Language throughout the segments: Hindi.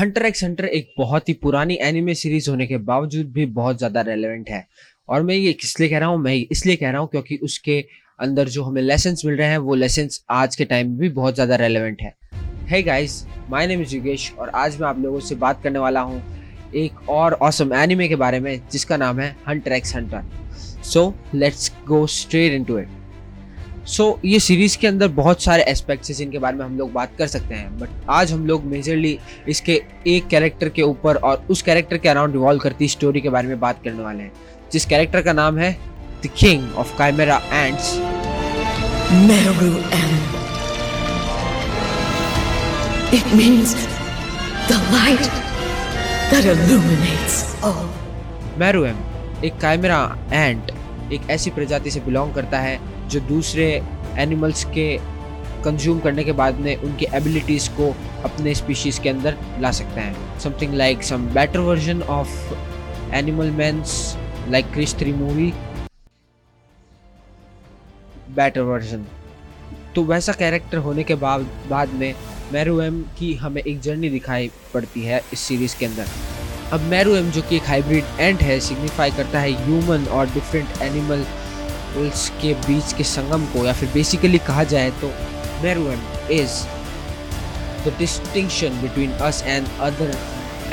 हंटर एक्स हंटर एक बहुत ही पुरानी एनिमे सीरीज होने के बावजूद भी बहुत ज़्यादा रेलेवेंट है। और मैं ये इसलिए कह रहा हूँ क्योंकि उसके अंदर जो हमें लेसन्स मिल रहे हैं वो लेसन्स आज के टाइम में भी बहुत ज़्यादा रेलेवेंट है। Hey guys, my name is Yugesh और आज मैं आप लोगों से बात करने वाला हूँ एक और ऑसम एनिमे के बारे में जिसका नाम है Hunter x Hunter. So let's go straight into it. So ये सीरीज़ के अंदर बहुत सारे एस्पेक्ट्स हैं जिनके बारे में हम लोग बात कर सकते हैं, बट आज हम लोग मेजरली इसके एक कैरेक्टर के ऊपर और उस कैरेक्टर के अराउंड रिवॉल्व करती स्टोरी के बारे में बात करने वाले हैं, जिस कैरेक्टर का नाम है the king of chimera ants, Meruem. It means the light that illuminates all. Meruem एक काइमेरा एंट, एक ऐसी प्रजाति से बिलोंग करता है जो दूसरे एनिमल्स के कंज्यूम करने के बाद में उनकी एबिलिटीज़ को अपने स्पीशीज के अंदर ला सकते हैं। Something like some better version of animal mans like Krrish 3 movie better version. तो वैसा कैरेक्टर होने के बाद में मेरुएम की हमें एक जर्नी दिखाई पड़ती है इस सीरीज़ के अंदर। अब मेरुएम जो कि एक हाइब्रिड एंट है, सिग्निफाई करता है ह्यूमन और डिफरेंट एनिमल के बीच के संगम को, या फिर बेसिकली कहा जाए तो Meruem is the distinction between us and other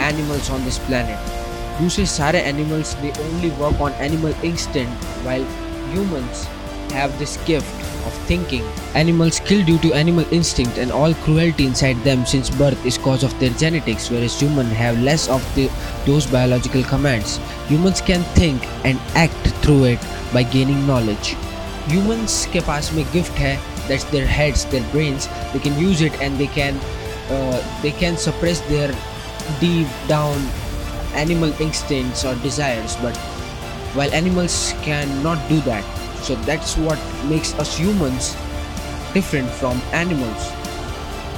animals on this planet. दूसरे सारे animals they only work on animal instinct while humans have this gift of thinking. Animals kill due to animal instinct and all cruelty inside them since birth is cause of their genetics, whereas humans have less of those biological commands. Humans can think and act through it by gaining knowledge. Humans के पास में gift है, that's their heads, their brains. They can use it and they can suppress their deep down animal instincts or desires, but while animals cannot do that. So that's what makes us humans different from animals.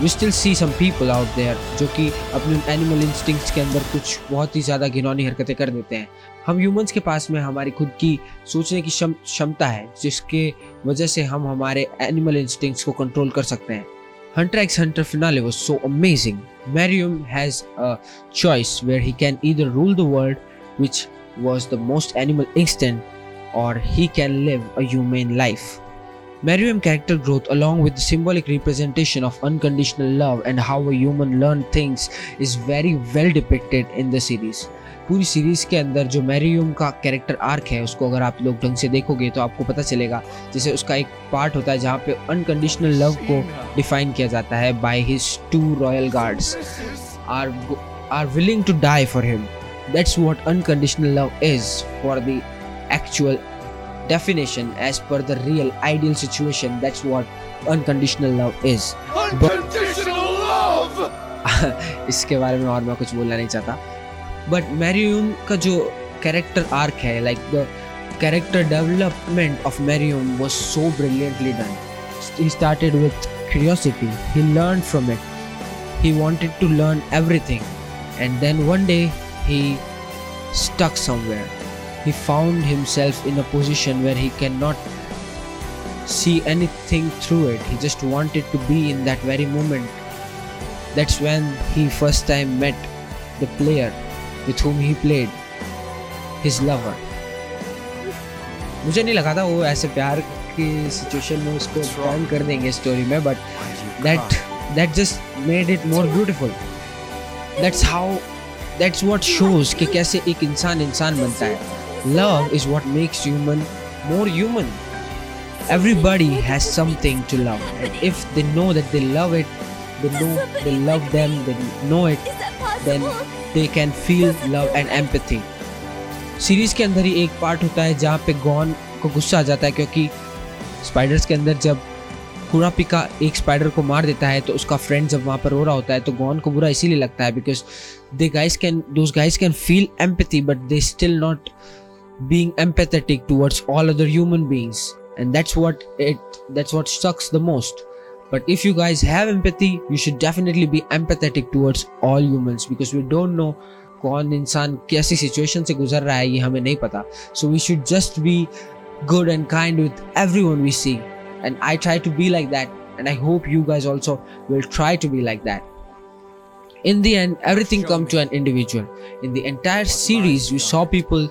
We still see some people out there जो कि अपने animal instincts के अंदर कुछ बहुत ही ज़्यादा घिनौनी हरकतें कर देते हैं। हम humans के पास में हमारी खुद की सोचने की क्षमता है, जिसके वजह से हम हमारे animal instincts को control कर सकते हैं। Hunter x Hunter finale was so amazing. Meruem has a choice where he can either rule the world, which was the most animal instinct, or he can live a humane life. Meruem character growth along with the symbolic representation of unconditional love and how a human learns things is very well depicted in the series. पूरी सीरीज़ के अंदर जो मेरुएम का कैरेक्टर आर्क है उसको अगर आप लोग ढंग से देखोगे तो आपको पता चलेगा। जैसे उसका एक पार्ट होता है जहाँ पे अनकंडीशनल लव को डिफाइन किया जाता है by his two royal guards are willing to die for him. That's what unconditional love is for the actual definition as per the real ideal situation. That's what unconditional love is. Unconditional love! इसके बारे में और मैं कुछ बोलना नहीं चाहता, but मेरुएम का जो character arc है, like the character development of Meruem was so brilliantly done. He started with curiosity. He learned from it. He wanted to learn everything, and then one day he stuck somewhere. He found himself in a position where he cannot see anything through it. He just wanted to be in that very moment. That's when he first time met the player with whom he played, his lover. मुझे नहीं लगा था वो ऐसे प्यार की सिचुएशन में उसको टर्न कर देंगे स्टोरी में, but that just made it more beautiful. That's what shows कि कैसे एक इंसान बनता है. Love is what makes human more human. Everybody has something to love, and if they know that they love it, they know they love them, they know it, then they can feel love and empathy. Series के अंदर ही एक पार्ट होता है जहाँ पे गॉन को गुस्सा आ जाता है, क्योंकि स्पाइडर्स के अंदर जब कुरापिका एक स्पाइडर को मार देता है तो उसका फ्रेंड जब वहाँ पर रो रहा होता है तो गॉन को बुरा इसीलिए लगता है because those guys can feel empathy but they still not being empathetic towards all other human beings, and that's what sucks the most. But if you guys have empathy, you should definitely be empathetic towards all humans because we don't know कौन इंसान कैसी सिचुएशन से गुजर रहा है, ये हमें नहीं पता. So we should just be good and kind with everyone we see, and I try to be like that, and I hope you guys also will try to be like that. In the end, everything come to an individual. In the entire series, we saw people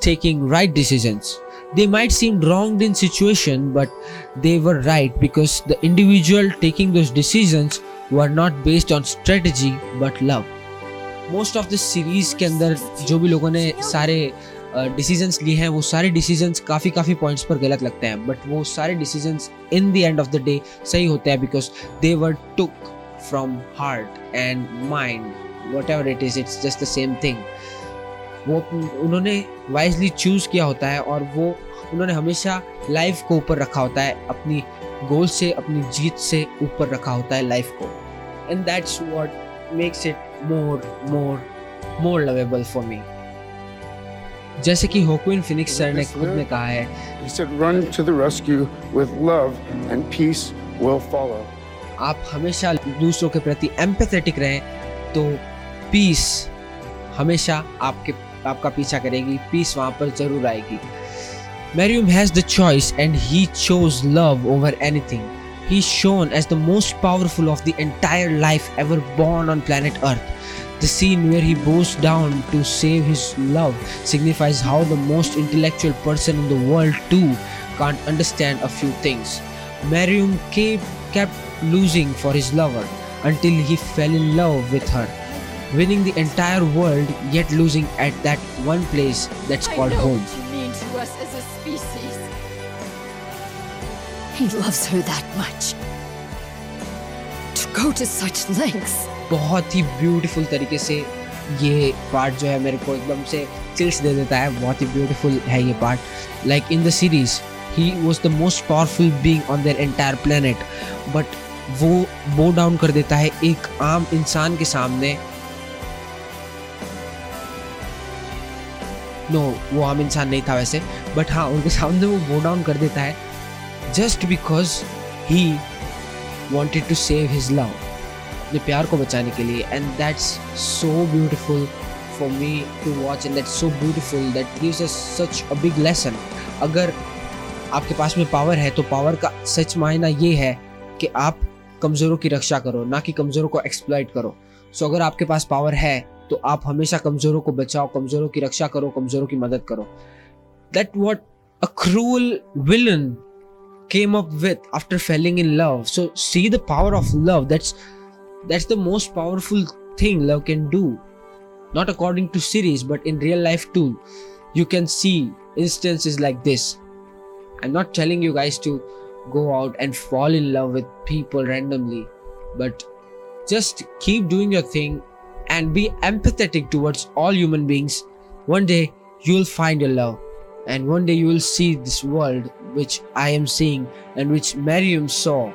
taking right decisions. They might seem wronged in situation, but they were right because the individual taking those decisions were not based on strategy but love. Most of the series के अंदर जो भी लोगों ने सारे decisions लिए हैं वो सारे decisions काफ़ी points पर गलत लगते हैं, but वो सारे decisions in the end of the day सही होते हैं because they were took from heart and mind. Whatever it is, it's just the same thing. वो उन्होंने wisely choose किया होता है और वो उन्होंने हमेशा life को ऊपर रखा होता है, अपनी goal से अपनी जीत से ऊपर रखा होता है life को, and that's what makes it more lovable for me. जैसे कि होक्वीन फिनिक्स सर ने खुद ने कहा है, he said, "Run to the rescue with love and peace will follow." आप हमेशा दूसरों के प्रति एम्पैथेटिक रहें तो पीस हमेशा आपका पीछा करेगी, पीस वहाँ पर जरूर आएगी. Meruem has the choice and he chose love over anything. He's shown as the most powerful of the entire life ever born on planet Earth. The scene where he bows down to save his love signifies how the most intellectual person in the world too can't understand a few things. Meruem kept losing for his lover until he fell in love with her, winning the entire world yet losing at that one place that's called home. He loves her that much. To go to such lengths. बहुत ही ब्यूटीफुल तरीके से ये पार्ट जो है मेरे को एकदम से चिल्स दे देता है, बहुत ही ब्यूटीफुल है ये part. Like in the series he was the most powerful being on their entire planet, but वो बो डाउन कर देता है एक आम इंसान के सामने. वो आम इंसान नहीं था वैसे, बट हाँ उनके सामने वो बो डाउन कर देता है just because he wanted to save his love, अपने प्यार को बचाने के लिए. And that's so beautiful for me to watch, and that's so beautiful that gives us such a big lesson. अगर आपके पास में पावर है तो पावर का सच मायना ये है कि आप कमज़ोरों की रक्षा करो, ना कि कमज़ोरों को एक्सप्लॉइट करो. सो अगर आपके पास पावर है तो आप हमेशा कमज़ोरों को बचाओ, कमज़ोरों की रक्षा करो, कमज़ोरों की मदद करो. That what a cruel villain came up with after falling in love. So see the power of love. That's the most powerful thing love can do. Not according to series, but in real life too. You can see instances like this. I'm not telling you guys to go out and fall in love with people randomly, but just keep doing your thing and be empathetic towards all human beings. One day you will find your love. And one day you will see this world which I am seeing and which Meruem saw.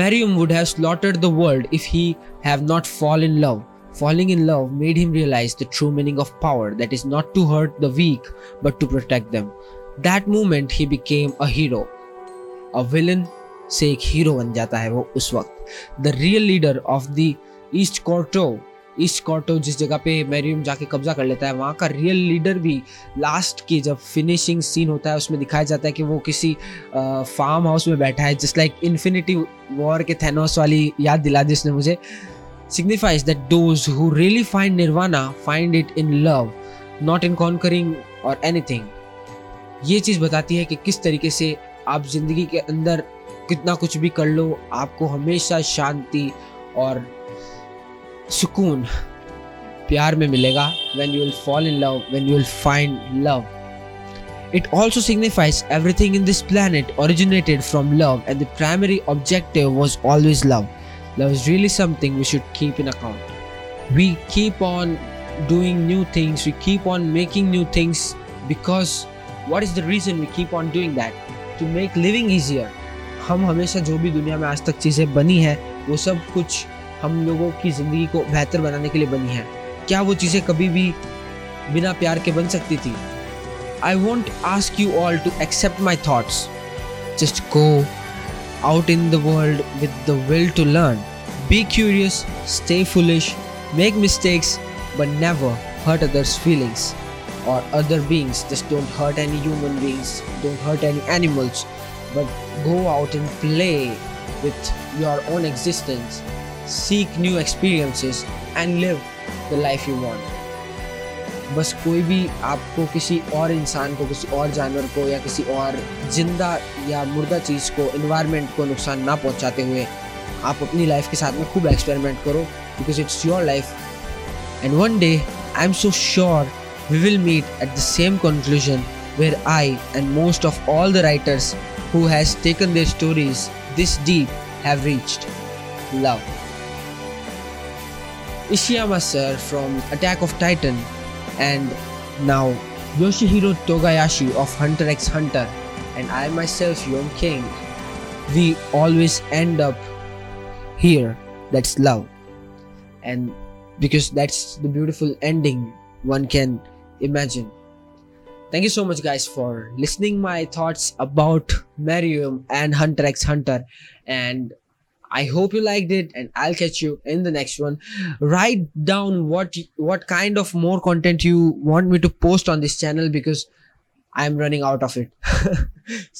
Meruem would have slaughtered the world if he have not fallen in love. Falling in love made him realize the true meaning of power, that is not to hurt the weak but to protect them. That moment he became a hero. A villain से एक hero बन जाता है वो उस वक्त. The real leader of the East Corto जिस जगह पे Meruem जाके कब्जा कर लेता है, वहाँ का रियल लीडर भी लास्ट की जब फिनिशिंग सीन होता है उसमें दिखाया जाता है कि वो किसी फार्म हाउस में बैठा है. जस्ट लाइक इन्फिनिटी वॉर के थैनोस वाली याद दिला दी उसने मुझे. Signifies that those who really find nirvana find it in love, not in conquering और एनीथिंग. ये चीज़ बताती है कि किस तरीके से आप जिंदगी के अंदर कितना कुछ भी कर लो, आपको हमेशा शांति और सुकून प्यार में मिलेगा. when you will fall in love, when you will find love. It also signifies everything in this planet originated from love, and the primary objective was always love. Love is really something we should keep in account. We keep on doing new things, we keep on making new things because what is the reason we keep on doing that? To make living easier. हम हमेशा जो भी दुनिया में आज तक चीज़ें बनी है वो सब कुछ हम लोगों की ज़िंदगी को बेहतर बनाने के लिए बनी है. क्या वो चीज़ें कभी भी बिना प्यार के बन सकती थी? I want ask you all to accept my thoughts. Just go out in the world with the will to learn. Be curious, stay foolish, make mistakes but never hurt others feelings और other beings. Just don't hurt any human beings, don't hurt any animals, but go out and play with your own existence. Seek new experiences and live the life you want. बस कोई भी आपको किसी और इंसान को, किसी और जानवर को या किसी और जिंदा या मुर्दा चीज़ को, इन्वायरमेंट को नुकसान ना पहुंचाते हुए आप अपनी लाइफ के साथ में खूब एक्सपेरिमेंट करो, because it's your life. And one day I am so sure we will meet at the same conclusion where I and most of all the writers who has taken their stories this deep have reached. Love. Isayama sir from Attack of Titan and now Yoshihiro Togashi of Hunter x Hunter and I myself Yom King, we always end up here. That's love. And because that's the beautiful ending one can imagine. Thank you so much guys for listening my thoughts about Meruem and Hunter x Hunter, and I hope you liked it, and I'll catch you in the next one. Write down what kind of more content you want me to post on this channel, because I'm running out of it.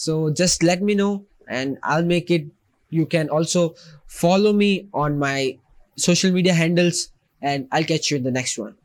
So just let me know and I'll make it. You can also follow me on my social media handles, and I'll catch you in the next one.